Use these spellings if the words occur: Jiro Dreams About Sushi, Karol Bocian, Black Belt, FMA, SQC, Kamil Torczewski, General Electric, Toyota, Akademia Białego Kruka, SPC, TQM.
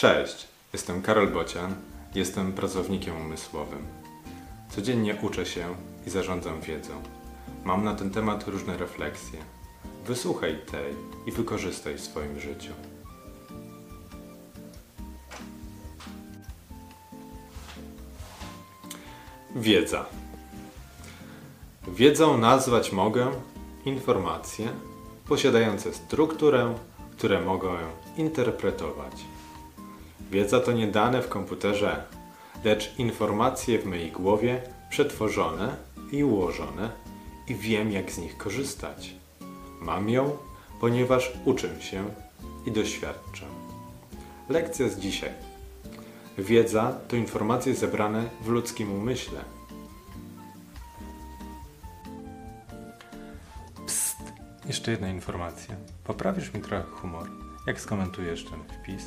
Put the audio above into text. Cześć, jestem Karol Bocian, jestem pracownikiem umysłowym. Codziennie uczę się i zarządzam wiedzą. Mam na ten temat różne refleksje. Wysłuchaj tej i wykorzystaj w swoim życiu. Wiedza. Wiedzą nazwać mogę informacje posiadające strukturę, które mogą ją interpretować. Wiedza to nie dane w komputerze, lecz informacje w mojej głowie przetworzone i ułożone i wiem, jak z nich korzystać. Mam ją, ponieważ uczę się i doświadczam. Lekcja z dzisiaj. Wiedza to informacje zebrane w ludzkim umyśle. Psst! Jeszcze jedna informacja. Poprawisz mi trochę humor, jak skomentujesz ten wpis,